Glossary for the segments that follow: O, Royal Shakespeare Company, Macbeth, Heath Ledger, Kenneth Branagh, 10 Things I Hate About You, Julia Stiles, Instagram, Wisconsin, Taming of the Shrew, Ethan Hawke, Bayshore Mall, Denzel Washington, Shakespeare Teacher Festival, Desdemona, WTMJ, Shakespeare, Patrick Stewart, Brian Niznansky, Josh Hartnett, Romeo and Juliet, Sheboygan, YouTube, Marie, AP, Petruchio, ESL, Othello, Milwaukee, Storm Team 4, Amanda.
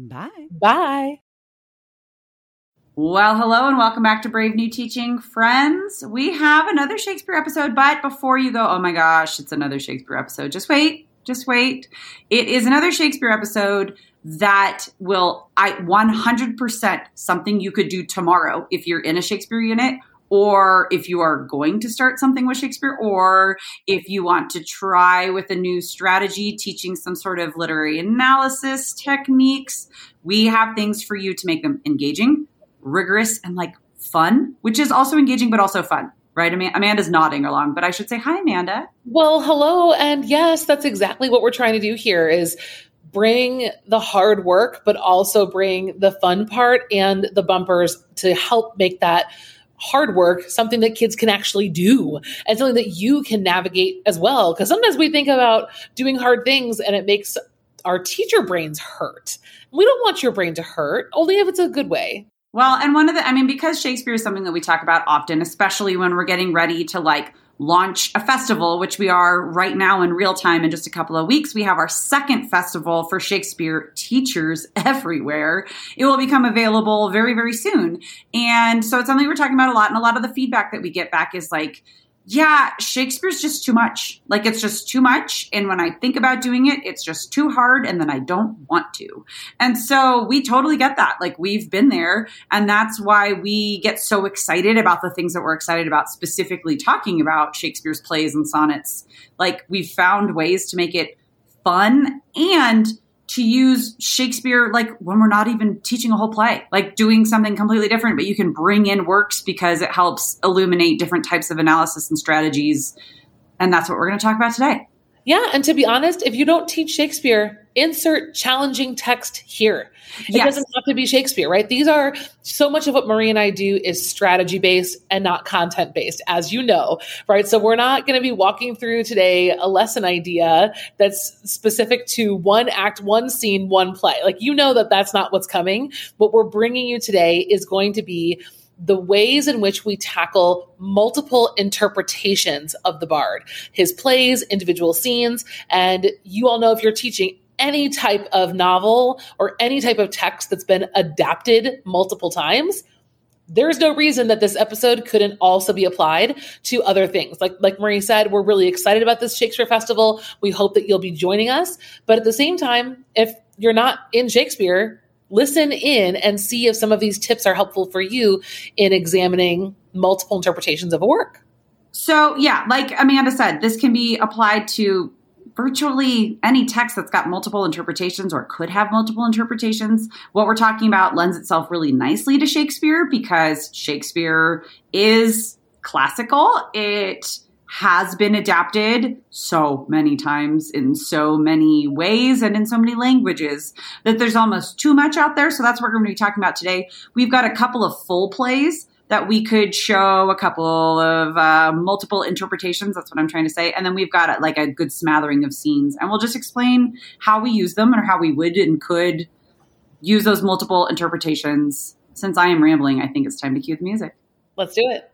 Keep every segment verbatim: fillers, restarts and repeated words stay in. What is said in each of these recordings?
Bye. Bye. Well, hello and welcome back to Brave New Teaching, friends. We have another Shakespeare episode, but before you go, oh my gosh, it's another Shakespeare episode. Just wait. Just wait. It is another Shakespeare episode that will, I one hundred percent something you could do tomorrow if you're in a Shakespeare unit, or if you are going to start something with Shakespeare, or if you want to try with a new strategy, teaching some sort of literary analysis techniques. We have things for you to make them engaging, rigorous, and like fun, which is also engaging, but also fun. Right? Amanda's nodding along, but I should say, hi, Amanda. Well, hello. And yes, that's exactly what we're trying to do here is bring the hard work, but also bring the fun part and the bumpers to help make that hard work something that kids can actually do and something that you can navigate as well. Because sometimes we think about doing hard things and it makes our teacher brains hurt. We don't want your brain to hurt, only if it's a good way. Well, and one of the, I mean, because Shakespeare is something that we talk about often, especially when we're getting ready to like launch a festival, which we are right now in real time in just a couple of weeks. We have our second festival for Shakespeare teachers everywhere. It will become available very, very soon. And so it's something we're talking about a lot. And a lot of the feedback that we get back is like, yeah, Shakespeare's just too much. Like, it's just too much. And when I think about doing it, it's just too hard. And then I don't want to. And so we totally get that. Like, we've been there. And that's why we get so excited about the things that we're excited about, specifically talking about Shakespeare's plays and sonnets. Like, we've found ways to make it fun and to use Shakespeare, like when we're not even teaching a whole play, like doing something completely different, but you can bring in works because it helps illuminate different types of analysis and strategies. And that's what we're going to talk about today. Yeah. And to be honest, if you don't teach Shakespeare, insert challenging text here. It yes. doesn't have to be Shakespeare, right? These are so much of what Marie and I do is strategy based and not content based, as you know, right? So we're not going to be walking through today a lesson idea that's specific to one act, one scene, one play. Like, you know that that's not what's coming. What we're bringing you today is going to be the ways in which we tackle multiple interpretations of the Bard, his plays, individual scenes. And you all know, if you're teaching any type of novel or any type of text that's been adapted multiple times, there's no reason that this episode couldn't also be applied to other things. Like, like Marie said, we're really excited about this Shakespeare Festival. We hope that you'll be joining us. But at the same time, if you're not in Shakespeare, listen in and see if some of these tips are helpful for you in examining multiple interpretations of a work. So yeah, like Amanda said, this can be applied to virtually any text that's got multiple interpretations or could have multiple interpretations. What we're talking about lends itself really nicely to Shakespeare because Shakespeare is classical. It has been adapted so many times in so many ways and in so many languages that there's almost too much out there. So that's what we're going to be talking about today. We've got a couple of full plays that we could show, a couple of uh, multiple interpretations. That's what I'm trying to say. And then we've got a, like a good smattering of scenes, and we'll just explain how we use them or how we would and could use those multiple interpretations. Since I am rambling, I think it's time to cue the music. Let's do it.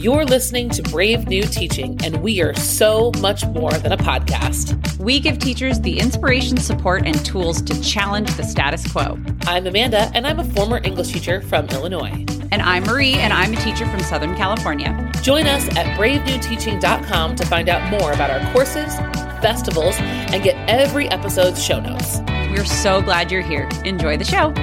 You're listening to Brave New Teaching, and we are so much more than a podcast. We give teachers the inspiration, support, and tools to challenge the status quo. I'm Amanda, and I'm a former English teacher from Illinois. And I'm Marie, and I'm a teacher from Southern California. Join us at brave new teaching dot com to find out more about our courses, festivals, and get every episode's show notes. We're so glad you're here. Enjoy the show.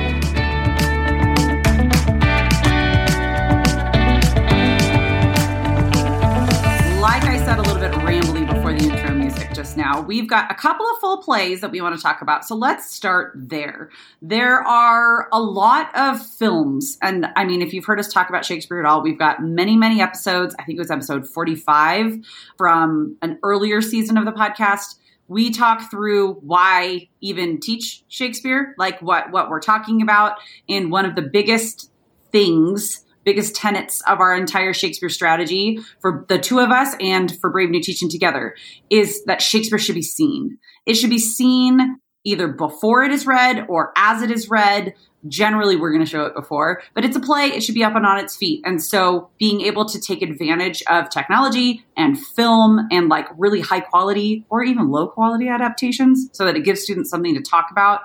Like I said, a little bit rambly before the intro music just now. We've got a couple of full plays that we want to talk about. So let's start there. There are a lot of films. And I mean, if you've heard us talk about Shakespeare at all, we've got many, many episodes. I think it was episode forty-five from an earlier season of the podcast. We talk through why even teach Shakespeare, like what, what we're talking about. And one of the biggest things biggest tenets of our entire Shakespeare strategy for the two of us and for Brave New Teaching together is that Shakespeare should be seen. It should be seen either before it is read or as it is read. Generally, we're going to show it before, but it's a play. It should be up and on its feet. And so being able to take advantage of technology and film and like really high quality or even low quality adaptations so that it gives students something to talk about.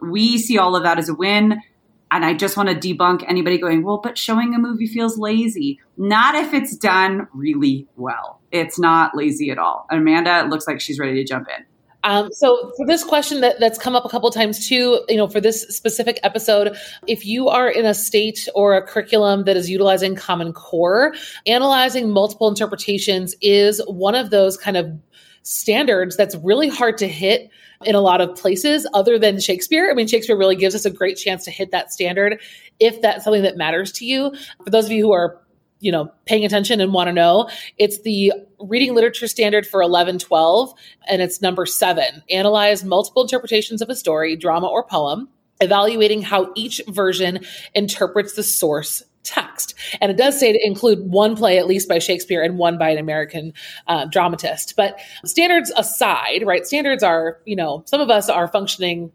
We see all of that as a win. And I just want to debunk anybody going, well, but showing a movie feels lazy. Not if it's done really well. It's not lazy at all. Amanda looks like she's ready to jump in. Um, so for this question that, that's come up a couple of times too, you know, for this specific episode, if you are in a state or a curriculum that is utilizing Common Core, analyzing multiple interpretations is one of those kind of standards that's really hard to hit in a lot of places other than Shakespeare. I mean, Shakespeare really gives us a great chance to hit that standard if that's something that matters to you. For those of you who are, you know, paying attention and want to know, it's the reading literature standard for eleven twelve, and it's number seven. Analyze multiple interpretations of a story, drama, or poem, evaluating how each version interprets the source text. And it does say to include one play, at least by Shakespeare, and one by an American uh, dramatist. But standards aside, right? Standards are, you know, some of us are functioning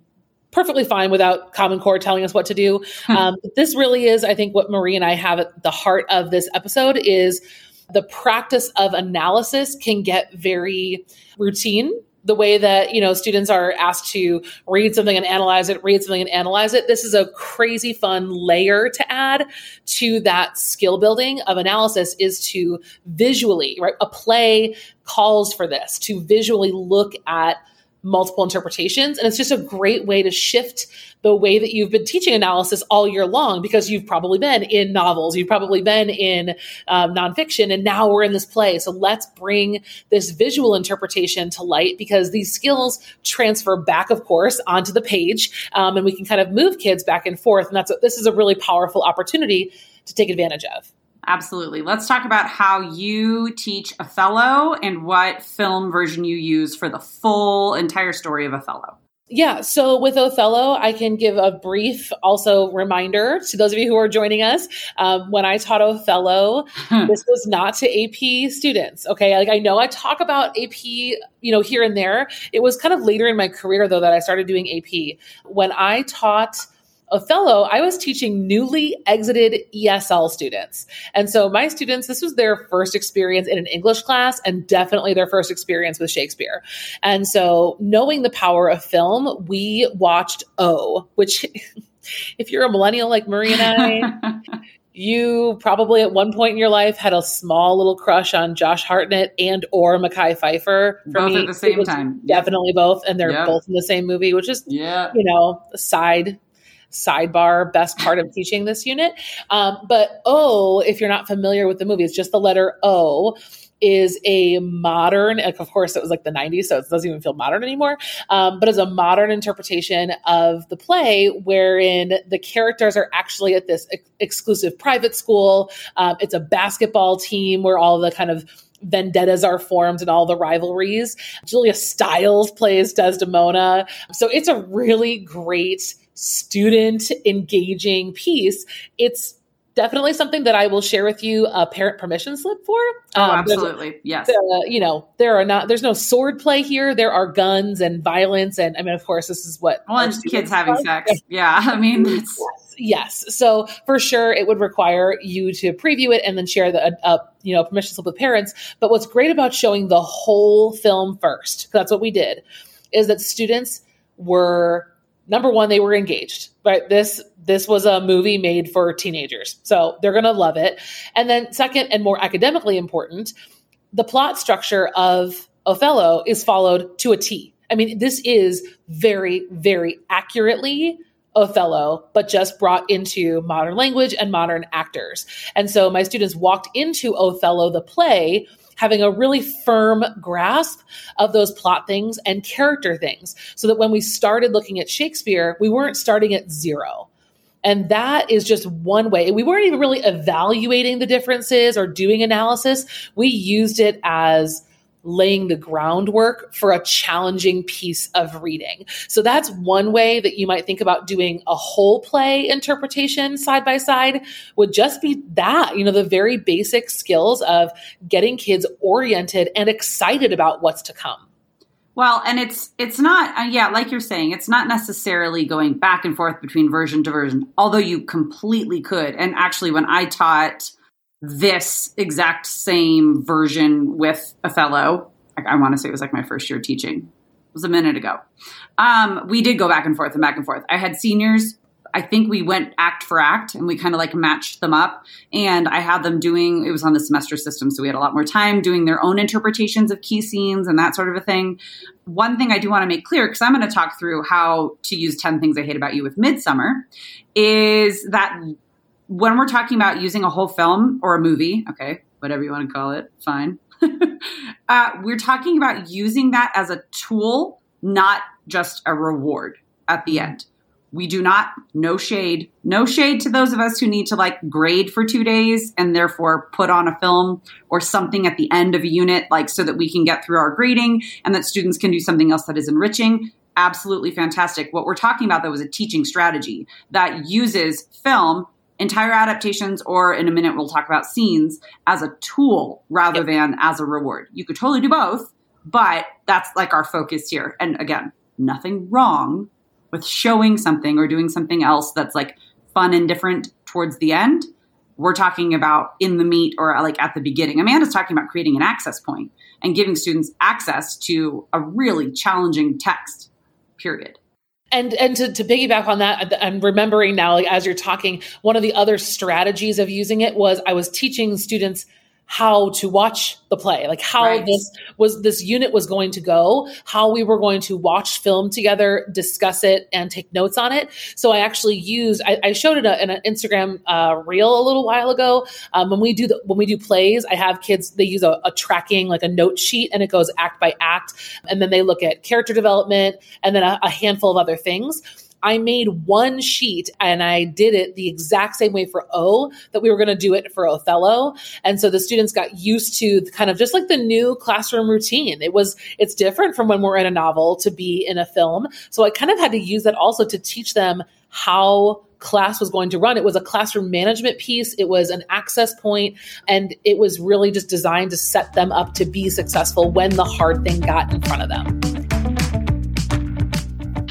perfectly fine without Common Core telling us what to do. Hmm. Um, this really is, I think, what Marie and I have at the heart of this episode is the practice of analysis can get very routine. The way that, you know, students are asked to read something and analyze it, read something and analyze it. This is a crazy fun layer to add to that skill building of analysis is to visually, right? A play calls for this, to visually look at multiple interpretations. And it's just a great way to shift the way that you've been teaching analysis all year long, because you've probably been in novels, you've probably been in um, nonfiction, and now we're in this play. So let's bring this visual interpretation to light, because these skills transfer back, of course, onto the page, um, and we can kind of move kids back and forth. And that's a, this is a really powerful opportunity to take advantage of. Absolutely. Let's talk about how you teach Othello and what film version you use for the full entire story of Othello. Yeah. So with Othello, I can give a brief also reminder to those of you who are joining us. Um, when I taught Othello, this was not to A P students. Okay. Like I know I talk about A P, you know, here and there. It was kind of later in my career though, that I started doing A P. When I taught Othello, I was teaching newly exited E S L students. And so my students, this was their first experience in an English class and definitely their first experience with Shakespeare. And so knowing the power of film, we watched O, which if you're a millennial like Marie and I, you probably at one point in your life had a small little crush on Josh Hartnett and or Mackay Pfeiffer. For both me, at the same time. Definitely yep. Both. And they're yep. both in the same movie, which is, yep. you know, a side sidebar best part of teaching this unit. Um, but O, if you're not familiar with the movie, it's just the letter O, is a modern, of course it was like the nineties, so it doesn't even feel modern anymore, um, but it's a modern interpretation of the play wherein the characters are actually at this ex- exclusive private school. Um, it's a basketball team where all the kind of vendettas are formed and all the rivalries. Julia Stiles plays Desdemona. So it's a really great student engaging piece. It's definitely something that I will share with you a parent permission slip for. Um, oh, absolutely. Yes. The, you know, there are not, there's no sword play here. There are guns and violence. And I mean, of course, this is what. Well, and kids having are. sex. Yeah. I mean, that's. Yes. yes. So for sure, it would require you to preview it and then share the, uh, you know, permission slip with parents. But what's great about showing the whole film first, because that's what we did, is that students were, number one, they were engaged, right? This this was a movie made for teenagers, so they're going to love it. And then second, and more academically important, the plot structure of Othello is followed to a T. I mean, this is very, very accurately Othello, but just brought into modern language and modern actors. And so my students walked into Othello, the play, having a really firm grasp of those plot things and character things, so that when we started looking at Shakespeare, we weren't starting at zero. And that is just one way. We weren't even really evaluating the differences or doing analysis. We used it as laying the groundwork for a challenging piece of reading. So that's one way that you might think about doing a whole play interpretation side by side, would just be that, you know, the very basic skills of getting kids oriented and excited about what's to come. Well, and it's, it's not, uh, yeah, like you're saying, it's not necessarily going back and forth between version to version, although you completely could. And actually when I taught this exact same version with Othello, I, I want to say it was like my first year teaching, it was a minute ago. Um, we did go back and forth and back and forth. I had seniors, I think we went act for act and we kind of like matched them up, and I had them doing, it was on the semester system, so we had a lot more time doing their own interpretations of key scenes and that sort of a thing. One thing I do want to make clear, because I'm going to talk through how to use ten Things I Hate About You with Midsummer, is that when we're talking about using a whole film or a movie, okay, whatever you want to call it, fine. uh, we're talking about using that as a tool, not just a reward at the end. We do not, no shade, no shade to those of us who need to like grade for two days and therefore put on a film or something at the end of a unit, like so that we can get through our grading and that students can do something else that is enriching. Absolutely fantastic. What we're talking about though is a teaching strategy that uses film, entire adaptations, or in a minute we'll talk about scenes, as a tool rather than as a reward. You could totally do both, but that's like our focus here. And again, nothing wrong with showing something or doing something else that's like fun and different towards the end. We're talking about in the meat or like at the beginning. Amanda's talking about creating an access point and giving students access to a really challenging text, period. And and to, to piggyback on that, I'm remembering now, like as you're talking, one of the other strategies of using it was I was teaching students how to watch the play, like how right. this was, this unit was going to go, how we were going to watch film together, discuss it, and take notes on it. So I actually used, I, I showed it a, in an Instagram uh, reel a little while ago. Um, when we do the, when we do plays, I have kids, they use a, a tracking, like a note sheet, and it goes act by act. And then they look at character development and then a, a handful of other things. I made one sheet and I did it the exact same way for O that we were going to do it for Othello. And so the students got used to kind of just like the new classroom routine. It was, it's different from when we're in a novel to be in a film. So I kind of had to use that also to teach them how class was going to run. It was a classroom management piece. It was an access point, and it was really just designed to set them up to be successful when the hard thing got in front of them.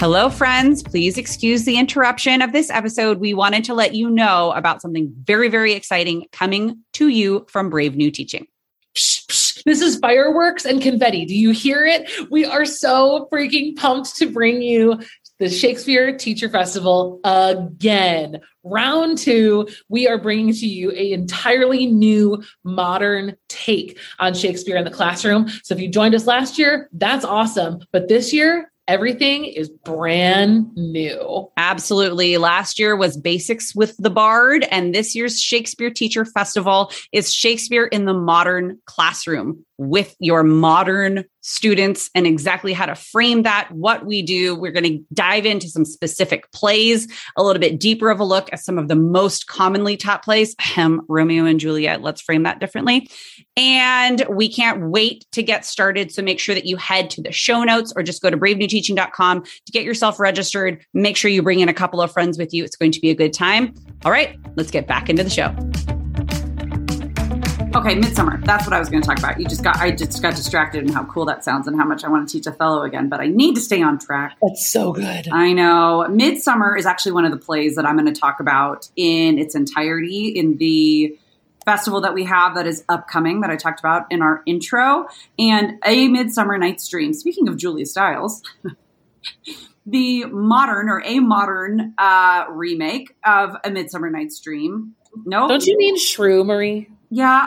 Hello, friends. Please excuse the interruption of this episode. We wanted to let you know about something very, very exciting coming to you from Brave New Teaching. Psh, psh. This is fireworks and confetti. Do you hear it? We are so freaking pumped to bring you the Shakespeare Teacher Festival again. Round two, we are bringing to you an entirely new modern take on Shakespeare in the classroom. So if you joined us last year, that's awesome. But this year, everything is brand new. Absolutely. Last year was Basics with the Bard, and this year's Shakespeare Teacher Festival is Shakespeare in the Modern Classroom with your modern students and exactly how to frame that, what we do. We're going to dive into some specific plays, a little bit deeper of a look at some of the most commonly taught plays, ahem, Romeo and Juliet. Let's frame that differently. And we can't wait to get started. So make sure that you head to the show notes or just go to brave new teaching dot com to get yourself registered. Make sure you bring in a couple of friends with you. It's going to be a good time. All right, let's get back into the show. Okay, Midsummer. That's what I was going to talk about. You just got, I just got distracted and how cool that sounds and how much I want to teach Othello again, but I need to stay on track. That's so good. I know. Midsummer is actually one of the plays that I'm going to talk about in its entirety in the festival that we have that is upcoming that I talked about in our intro, and A Midsummer Night's Dream. Speaking of Julia Stiles, the modern or a modern uh, remake of A Midsummer Night's Dream. No, nope. Don't you mean Shrew, Marie? Yeah.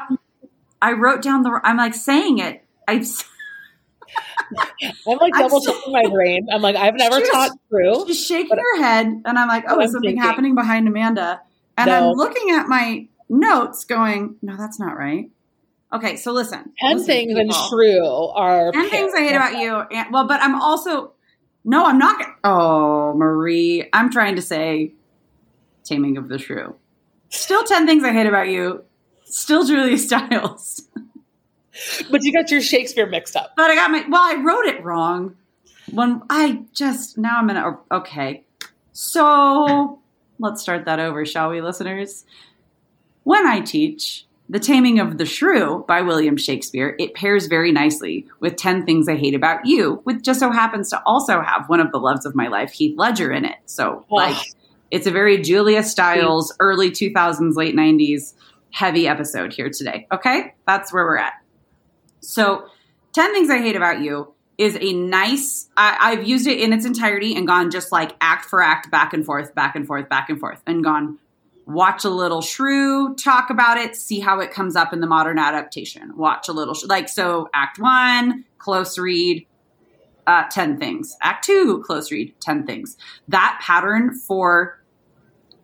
I wrote down the, I'm like saying it. I've, I'm like double checking my brain. I'm like, I've never taught through. She's shaking her head. And I'm like, oh, is something thinking. happening behind Amanda? And no. I'm looking at my notes going, no, that's not right. Okay. So listen. ten things and Shrew are. ten things I hate about you. And, well, but I'm also, no, I'm not. Oh, Marie, I'm trying to say Taming of the Shrew. Still ten things I hate about you. Still Julia Stiles. But you got your Shakespeare mixed up. But I got my, well, I wrote it wrong. When I just, now I'm going to, okay. So let's start that over, shall we, listeners? When I teach The Taming of the Shrew by William Shakespeare, it pairs very nicely with ten Things I Hate About You, which just so happens to also have one of the loves of my life, Heath Ledger, in it. So oh. like, it's a very Julia Stiles, early two thousands, late nineties, heavy episode here today. Okay. That's where we're at. So ten Things I Hate About You is a nice, I, I've used it in its entirety and gone just like act for act, back and forth, back and forth, back and forth, and gone watch a little Shrew, talk about it, see how it comes up in the modern adaptation, watch a little, like, so act one, close read, uh, ten things, act two, close read, ten things. That pattern for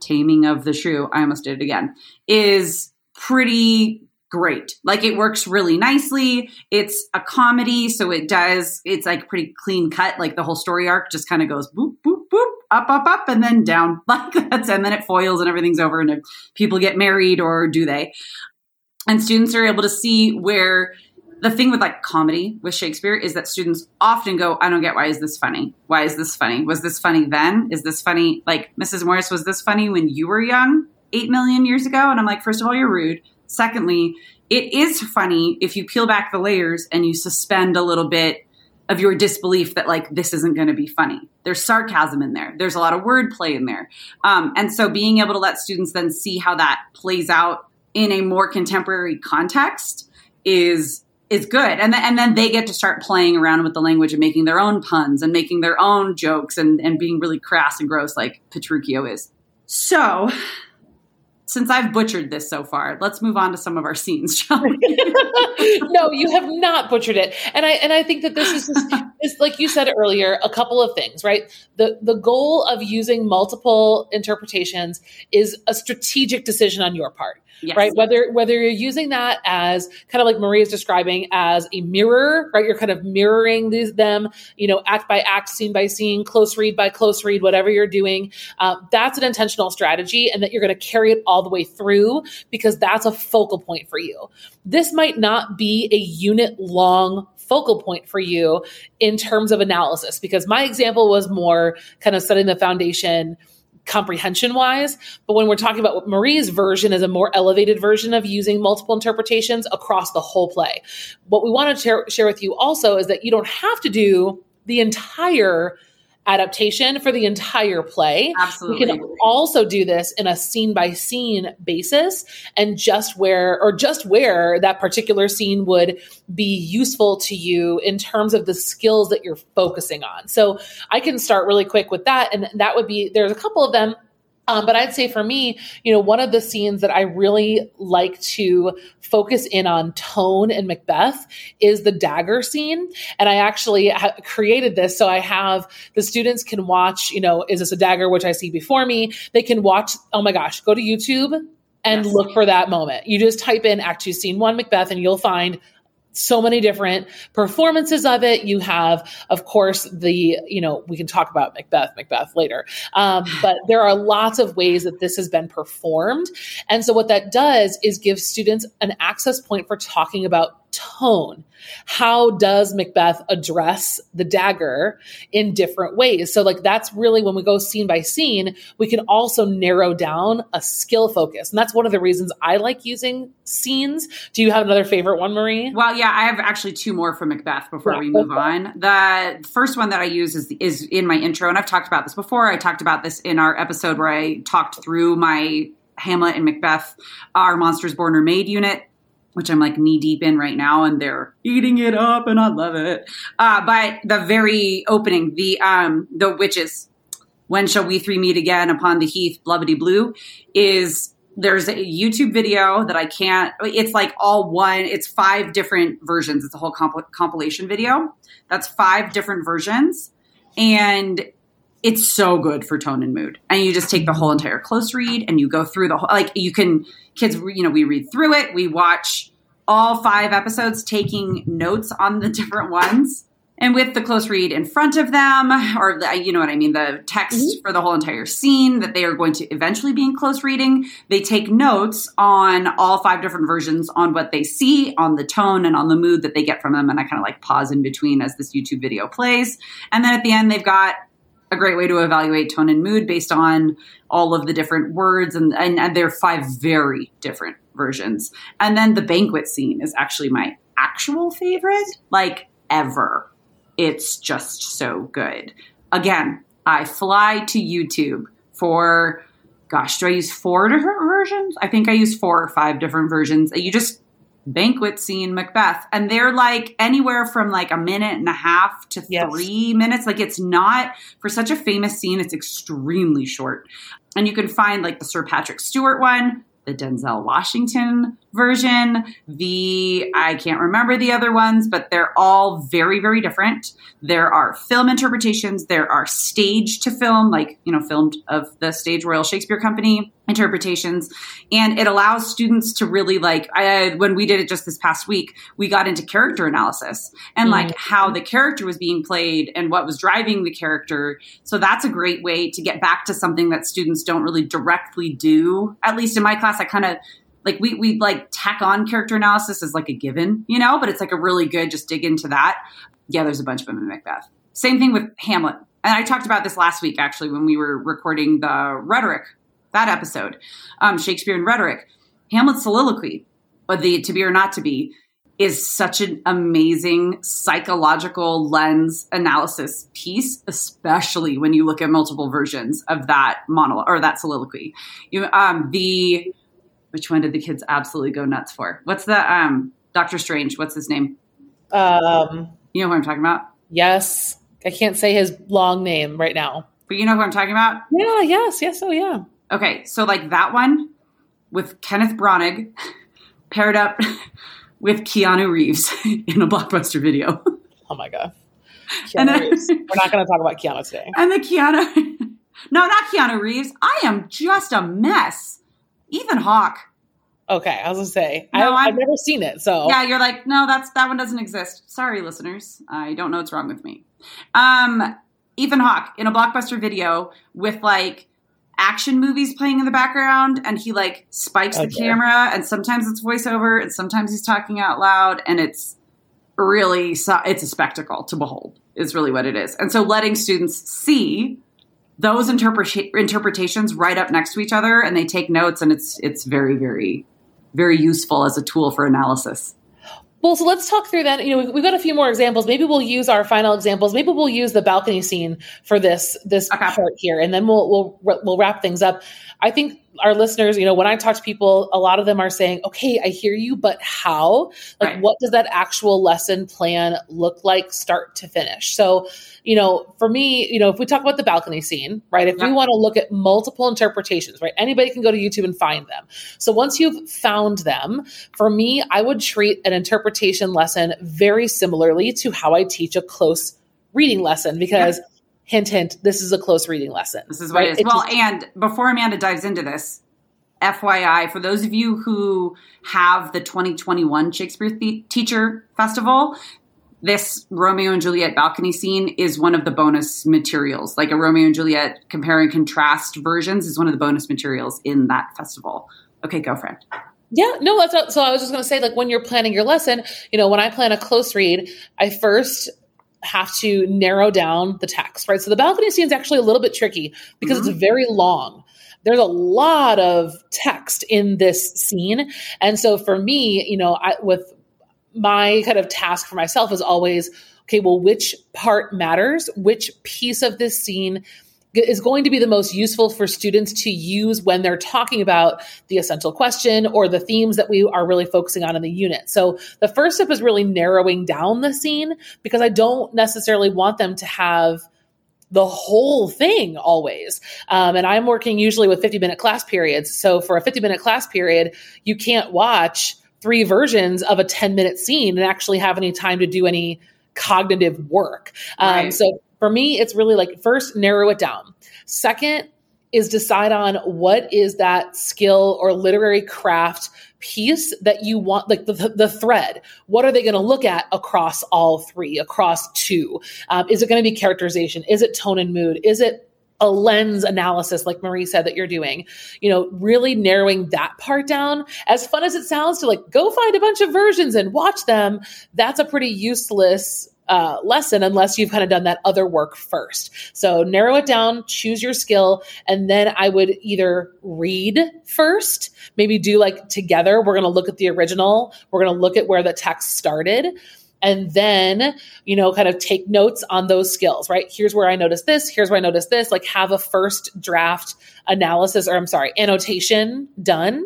Taming of the Shrew, I almost did it again, is pretty great. Like, it works really nicely. It's a comedy, so it does, it's like pretty clean cut. Like, the whole story arc just kind of goes boop, boop, boop, up, up, up, and then down. Like, that's, and then it foils and everything's over, and if people get married, or do they? And students are able to see where the thing with like comedy with Shakespeare is that students often go, I don't get, why is this funny? Why is this funny? Was this funny then? Is this funny? Like, Missus Morris, was this funny when you were young? eight million years ago. And I'm like, first of all, you're rude. Secondly, it is funny if you peel back the layers and you suspend a little bit of your disbelief that like, this isn't going to be funny. There's sarcasm in there. There's a lot of wordplay in there. Um, and so being able to let students then see how that plays out in a more contemporary context is, is good. And, th- and then they get to start playing around with the language and making their own puns and making their own jokes and, and being really crass and gross like Petruchio is. So... since I've butchered this so far, let's move on to some of our scenes, shall we? No, you have not butchered it. And I and I think that this is, just, this, like you said earlier, a couple of things, right? The the goal of using multiple interpretations is a strategic decision on your part, yes. right? Whether whether you're using that as kind of like Maria is describing as a mirror, right? You're kind of mirroring these them, you know, act by act, scene by scene, close read by close read, whatever you're doing. Uh, that's an intentional strategy, and that you're going to carry it all all the way through, because that's a focal point for you. This might not be a unit long focal point for you in terms of analysis, because my example was more kind of setting the foundation comprehension wise. But when we're talking about what Marie's version is, a more elevated version of using multiple interpretations across the whole play. What we want to share, share with you also is that you don't have to do the entire adaptation for the entire play. Absolutely. We can also do this in a scene by scene basis, and just where, or just where that particular scene would be useful to you in terms of the skills that you're focusing on. So I can start really quick with that. And that would be, there's a couple of them Um, but I'd say for me, you know, one of the scenes that I really like to focus in on tone in Macbeth is the dagger scene. And I actually ha- created this. So I have the students can watch, you know, is this a dagger, which I see before me? They can watch, oh my gosh, go to YouTube and yes. look for that moment. You just type in Act Two, Scene One, Macbeth, and you'll find so many different performances of it. You have, of course, the, you know, we can talk about Macbeth, Macbeth later. Um, but there are lots of ways that this has been performed. And so what that does is give students an access point for talking about tone. How does Macbeth address the dagger in different ways? So like, that's really when we go scene by scene, we can also narrow down a skill focus. And that's one of the reasons I like using scenes. Do you have another favorite one, Marie? Well, yeah, I have actually two more from Macbeth before yeah, we move okay. on. The first one that I use is, is in my intro. And I've talked about this before. I talked about this in our episode where I talked through my Hamlet and Macbeth, our Monsters Born or Made unit, which I'm like knee deep in right now, and they're eating it up, and I love it. Uh, but the very opening, the um, the witches, when shall we three meet again upon the heath, blubbity blue, is there's a YouTube video that I can't, it's like all one, it's five different versions. It's a whole comp- compilation video. That's five different versions. And it's so good for tone and mood. And you just take the whole entire close read and you go through the whole, like you can, kids, you know, we read through it. We watch all five episodes taking notes on the different ones and with the close read in front of them, or the, you know what I mean? The text mm-hmm. for the whole entire scene that they are going to eventually be in close reading. They take notes on all five different versions on what they see, on the tone and on the mood that they get from them. And I kind of like pause in between as this YouTube video plays. And then at the end, they've got a great way to evaluate tone and mood based on all of the different words. And, and, and there are five very different versions. And then the banquet scene is actually my actual favorite, like ever. It's just so good. Again, I fly to YouTube for, gosh, do I use four different versions? I think I use four or five different versions. You just banquet scene Macbeth. And they're like anywhere from like a minute and a half to yes. three minutes. Like it's not, for such a famous scene, it's extremely short. And you can find like the Sir Patrick Stewart one, the Denzel Washington version, the, I can't remember the other ones, but they're all very, very different. There are film interpretations. There are stage to film, like, you know, filmed of the stage Royal Shakespeare Company interpretations. And it allows students to really like, I, when we did it just this past week, we got into character analysis and mm-hmm. like how the character was being played and what was driving the character. So that's a great way to get back to something that students don't really directly do. At least in my class, I kind of, Like we, we like tack on character analysis is like a given, you know, but it's like a really good, just dig into that. Yeah. There's a bunch of them in Macbeth. Same thing with Hamlet. And I talked about this last week, actually, when we were recording the rhetoric, that episode, um, Shakespeare and rhetoric, Hamlet's soliloquy, or the to be or not to be, is such an amazing psychological lens analysis piece, especially when you look at multiple versions of that monologue or that soliloquy. You, um, the, Which one did the kids absolutely go nuts for? What's the um, Doctor Strange? What's his name? Um, you know who I'm talking about? Yes. I can't say his long name right now. But you know who I'm talking about? Yeah, yes, yes, oh yeah. Okay, so like that one with Kenneth Branagh paired up with Keanu Reeves in a blockbuster video. Oh my God. Keanu then, Reeves. We're not going to talk about Keanu today. And the Keanu... No, not Keanu Reeves. I am just a mess. Ethan Hawke. Okay, I was gonna say no, I, I've never seen it, so yeah, you're like, no, that's that one doesn't exist. Sorry, listeners, I don't know what's wrong with me. Um, Ethan Hawke in a blockbuster video with like action movies playing in the background, and he like spikes okay. the camera, and sometimes it's voiceover, and sometimes he's talking out loud, and it's really it's a spectacle to behold. Is really what it is, and so letting students see those interpre- interpretations right up next to each other, and they take notes, and it's it's very, very, very useful as a tool for analysis. Well, so let's talk through that. You know, we've got a few more examples. Maybe we'll use our final examples. Maybe we'll use the balcony scene for this this okay. part here, and then we'll we'll we'll wrap things up. I think our listeners, you know, when I talk to people, a lot of them are saying, okay, I hear you, but how? Like, right. What does that actual lesson plan look like start to finish? So, you know, for me, you know, if we talk about the balcony scene, right, if yeah. we want to look at multiple interpretations, right, anybody can go to YouTube and find them. So once you've found them, for me, I would treat an interpretation lesson very similarly to how I teach a close reading lesson, because yeah. hint, hint, this is a close reading lesson. This is what right? it is. Well, just, and before Amanda dives into this, F Y I, for those of you who have the twenty twenty-one Shakespeare the- Teacher Festival, this Romeo and Juliet balcony scene is one of the bonus materials. Like a Romeo and Juliet compare and contrast versions is one of the bonus materials in that festival. Okay, go, friend. Yeah, no, that's not, so I was just going to say, like, when you're planning your lesson, you know, when I plan a close read, I first have to narrow down the text, right? So the balcony scene is actually a little bit tricky because mm-hmm. it's very long. There's a lot of text in this scene. And so for me, you know, I, with my kind of task for myself is always, okay, well, which part matters? Which piece of this scene is going to be the most useful for students to use when they're talking about the essential question or the themes that we are really focusing on in the unit. So the first step is really narrowing down the scene, because I don't necessarily want them to have the whole thing always. Um, and I'm working usually with fifty minute class periods. So for a fifty minute class period, you can't watch three versions of a ten minute scene and actually have any time to do any cognitive work. Um, right. So for me, it's really like, first, narrow it down. Second is decide on what is that skill or literary craft piece that you want, like the, the thread. What are they going to look at across all three, across two? Um, is it going to be characterization? Is it tone and mood? Is it a lens analysis, like Marie said, that you're doing? You know, really narrowing that part down. As fun as it sounds to, like, go find a bunch of versions and watch them, that's a pretty useless Uh, lesson unless you've kind of done that other work first. So narrow it down, choose your skill, and then I would either read first, maybe do like together, we're going to look at the original, we're going to look at where the text started, and then, you know, kind of take notes on those skills, right? Here's where I noticed this, here's where I noticed this, like have a first draft analysis, or I'm sorry, annotation done.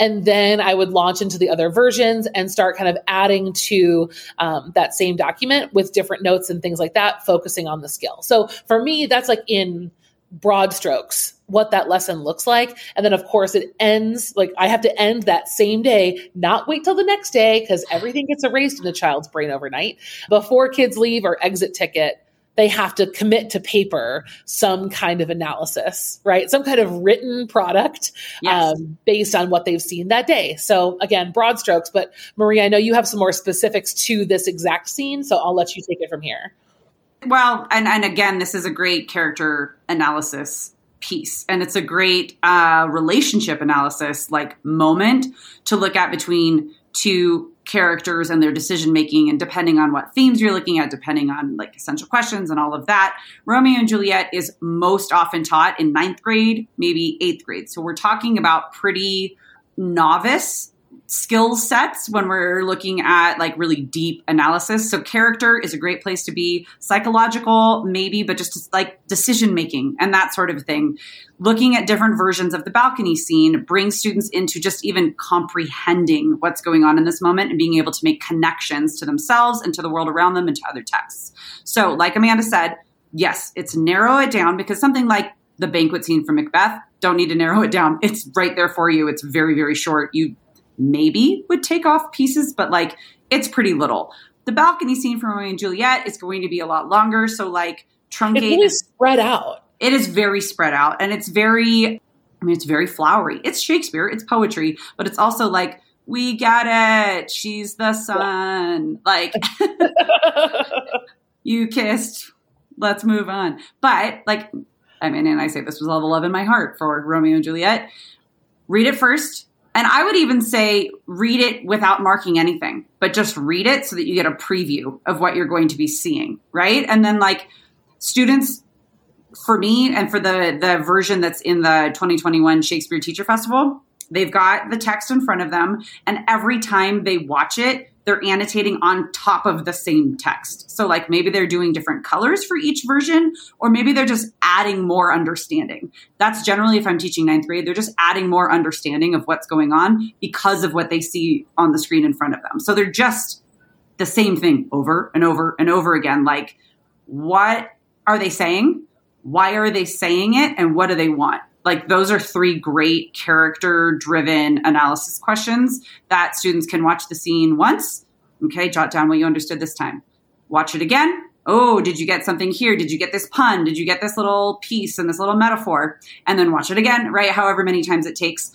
And then I would launch into the other versions and start kind of adding to um, that same document with different notes and things like that, focusing on the skill. So for me, that's like in broad strokes what that lesson looks like. And then of course it ends, like I have to end that same day, not wait till the next day, because everything gets erased in the child's brain overnight. Before kids leave or exit ticket, they have to commit to paper some kind of analysis, right? Some kind of written product yes. um, based on what they've seen that day. So again, broad strokes, but Marie, I know you have some more specifics to this exact scene, so I'll let you take it from here. Well, and, and again, this is a great character analysis piece, and it's a great uh, relationship analysis, like moment to look at between two characters and their decision-making, and depending on what themes you're looking at, depending on like essential questions and all of that. Romeo and Juliet is most often taught in ninth grade, maybe eighth grade. So we're talking about pretty novice skill sets when we're looking at like really deep analysis. So character is a great place to be, psychological maybe, but just like decision-making and that sort of thing. Looking at different versions of the balcony scene brings students into just even comprehending what's going on in this moment and being able to make connections to themselves and to the world around them and to other texts. So like Amanda said, yes, it's narrow it down, because something like the banquet scene from Macbeth, don't need to narrow it down. It's right there for you. It's very, very short. You maybe would take off pieces, but like it's pretty little. The balcony scene from Romeo and Juliet is going to be a lot longer. So like truncate. It is spread out. It is very spread out. And it's very, I mean, it's very flowery. It's Shakespeare. It's poetry. But it's also like, we got it. She's the sun. Like you kissed. Let's move on. But like, I mean, and I say this with all the love in my heart for Romeo and Juliet. Read it first. And I would even say read it without marking anything, but just read it so that you get a preview of what you're going to be seeing, right? And then like students, for me and for the, the version that's in the twenty twenty-one Shakespeare Teacher Festival, They've got the text in front of them, and every time they watch it, they're annotating on top of the same text. So like maybe they're doing different colors for each version, or maybe they're just adding more understanding. That's generally, if I'm teaching ninth grade, they're just adding more understanding of what's going on because of what they see on the screen in front of them. So they're just the same thing over and over and over again. Like, what are they saying? Why are they saying it? And what do they want? Like, those are three great character-driven analysis questions that students can watch the scene once. Okay, jot down what you understood this time. Watch it again. Oh, did you get something here? Did you get this pun? Did you get this little piece and this little metaphor? And then watch it again, right? However many times it takes.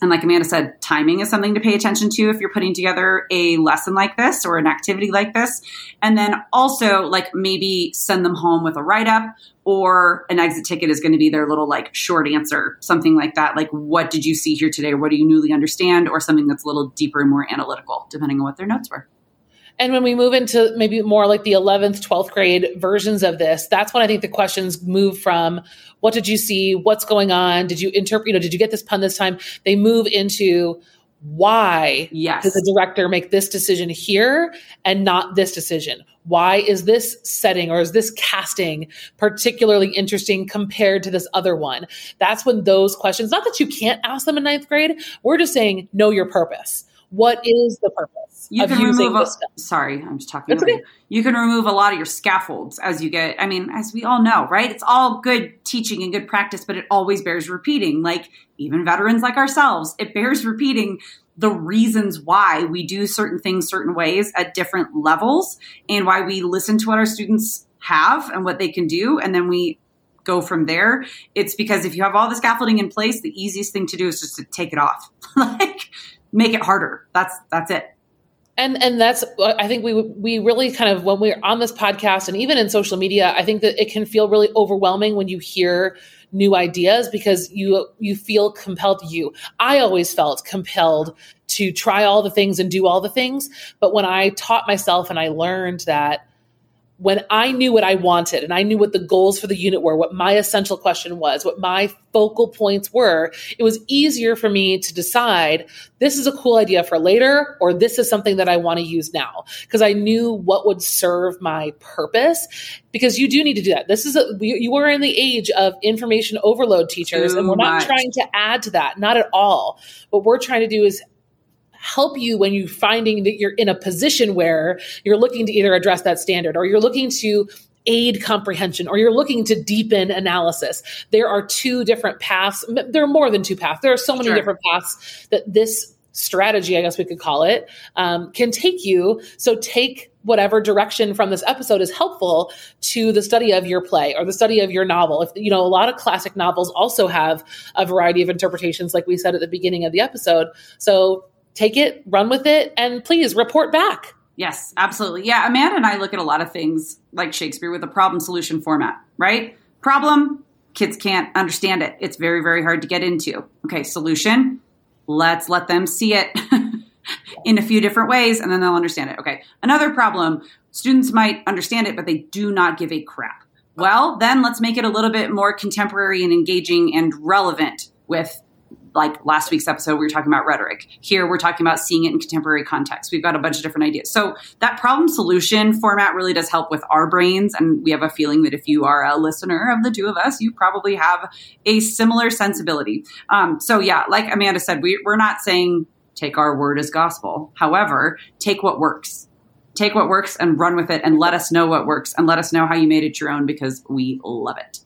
And like Amanda said, timing is something to pay attention to if you're putting together a lesson like this or an activity like this. And then also, like, maybe send them home with a write-up, or an exit ticket is going to be their little, like, short answer, something like that. Like, what did you see here today? Or what do you newly understand? Or something that's a little deeper and more analytical, depending on what their notes were. And when we move into maybe more like the eleventh, twelfth grade versions of this, that's when I think the questions move from, what did you see? What's going on? Did you interpret, you know, did you get this pun this time? They move into, why yes. did the director make this decision here and not this decision? Why is this setting, or is this casting particularly interesting compared to this other one? That's when those questions, not that you can't ask them in ninth grade, we're just saying, know your purpose. What is the purpose you of can using remove a, this stuff? Sorry, I'm just talking about you. You can remove a lot of your scaffolds as you get, I mean, as we all know, right? It's all good teaching and good practice, but it always bears repeating. Like, even veterans like ourselves, it bears repeating the reasons why we do certain things certain ways at different levels, and why we listen to what our students have and what they can do, and then we go from there. It's because if you have all the scaffolding in place, the easiest thing to do is just to take it off. Like, make it harder. That's, that's it. And, and that's, I think we, we really kind of, when we're on this podcast and even in social media, I think that it can feel really overwhelming when you hear new ideas, because you, you feel compelled to you. I always felt compelled to try all the things and do all the things. But when I taught myself and I learned that when I knew what I wanted and I knew what the goals for the unit were, what my essential question was, what my focal points were, it was easier for me to decide, this is a cool idea for later, or this is something that I want to use now, because I knew what would serve my purpose. Because you do need to do that. This is a, you are in the age of information overload, teachers, Too and we're not much. trying to add to that, not at all. What we're trying to do is help you when you're finding that you're in a position where you're looking to either address that standard, or you're looking to aid comprehension, or you're looking to deepen analysis. There are two different paths. There are more than two paths. There are so many sure. different paths that this strategy, I guess we could call it, um, can take you. So take whatever direction from this episode is helpful to the study of your play or the study of your novel. If you know, a lot of classic novels also have a variety of interpretations, like we said at the beginning of the episode. So take it, run with it, and please report back. Yes, absolutely. Yeah, Amanda and I look at a lot of things like Shakespeare with a problem-solution format, right? Problem, kids can't understand it. It's very, very hard to get into. Okay, solution, let's let them see it in a few different ways, and then they'll understand it. Okay, another problem, students might understand it, but they do not give a crap. Well, then let's make it a little bit more contemporary and engaging and relevant with, like last week's episode, we were talking about rhetoric. Here, we're talking about seeing it in contemporary context. We've got a bunch of different ideas. So that problem solution format really does help with our brains. And we have a feeling that if you are a listener of the two of us, you probably have a similar sensibility. Um, so yeah, like Amanda said, we, we're not saying take our word as gospel. However, take what works. Take what works and run with it, and let us know what works, and let us know how you made it your own, because we love it.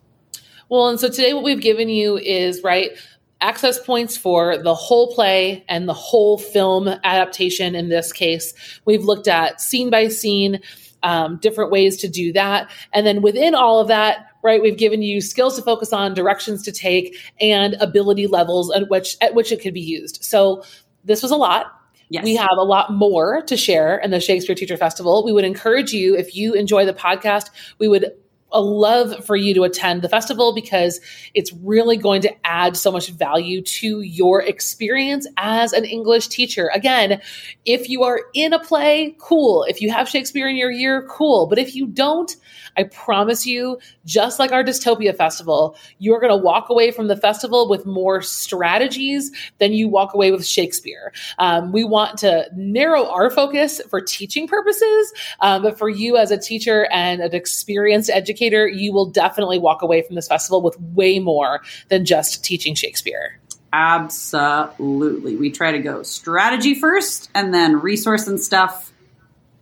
Well, and so today what we've given you is, right, access points for the whole play and the whole film adaptation. In this case, we've looked at scene by scene, um, different ways to do that. And then within all of that, right, we've given you skills to focus on, directions to take, and ability levels at which, at which it could be used. So this was a lot. Yes. We have a lot more to share in the Shakespeare Teacher Festival. We would encourage you, if you enjoy the podcast, we would a love for you to attend the festival because it's really going to add so much value to your experience as an English teacher. Again, if you are in a play, cool. If you have Shakespeare in your year, cool. But if you don't, I promise you, just like our Dystopia Festival, you're going to walk away from the festival with more strategies than you walk away with Shakespeare. Um, we want to narrow our focus for teaching purposes, um, but for you as a teacher and an experienced educator, you will definitely walk away from this festival with way more than just teaching Shakespeare. Absolutely. We try to go strategy first, and then resource and stuff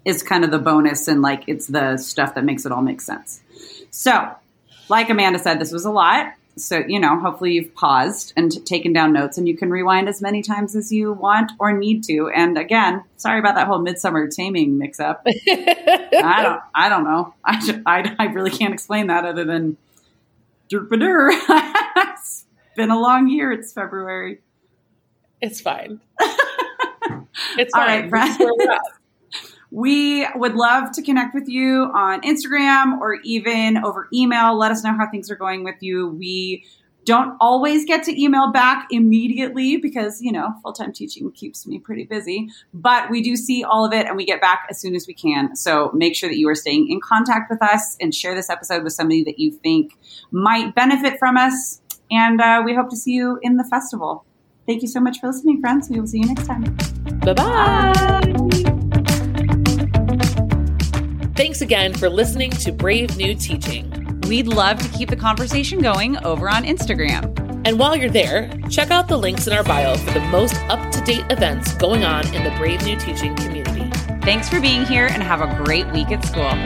is kind of the bonus, and like it's the stuff that makes it all make sense. So, like Amanda said, this was a lot. So, you know, hopefully you've paused and taken down notes, and you can rewind as many times as you want or need to. And again, sorry about that whole Midsummer Taming mix-up. I don't, I don't know. I, just, I, I really can't explain that other than derp-a-dur. It's been a long year. It's February. It's fine. It's all fine. Right, friends. We would love to connect with you on Instagram or even over email. Let us know how things are going with you. We don't always get to email back immediately because, you know, full-time teaching keeps me pretty busy. But we do see all of it, and we get back as soon as we can. So make sure that you are staying in contact with us and share this episode with somebody that you think might benefit from us. And uh, we hope to see you in the festival. Thank you so much for listening, friends. We will see you next time. Bye-bye. Bye. Thanks again for listening to Brave New Teaching. We'd love to keep the conversation going over on Instagram. And while you're there, check out the links in our bio for the most up-to-date events going on in the Brave New Teaching community. Thanks for being here, and have a great week at school.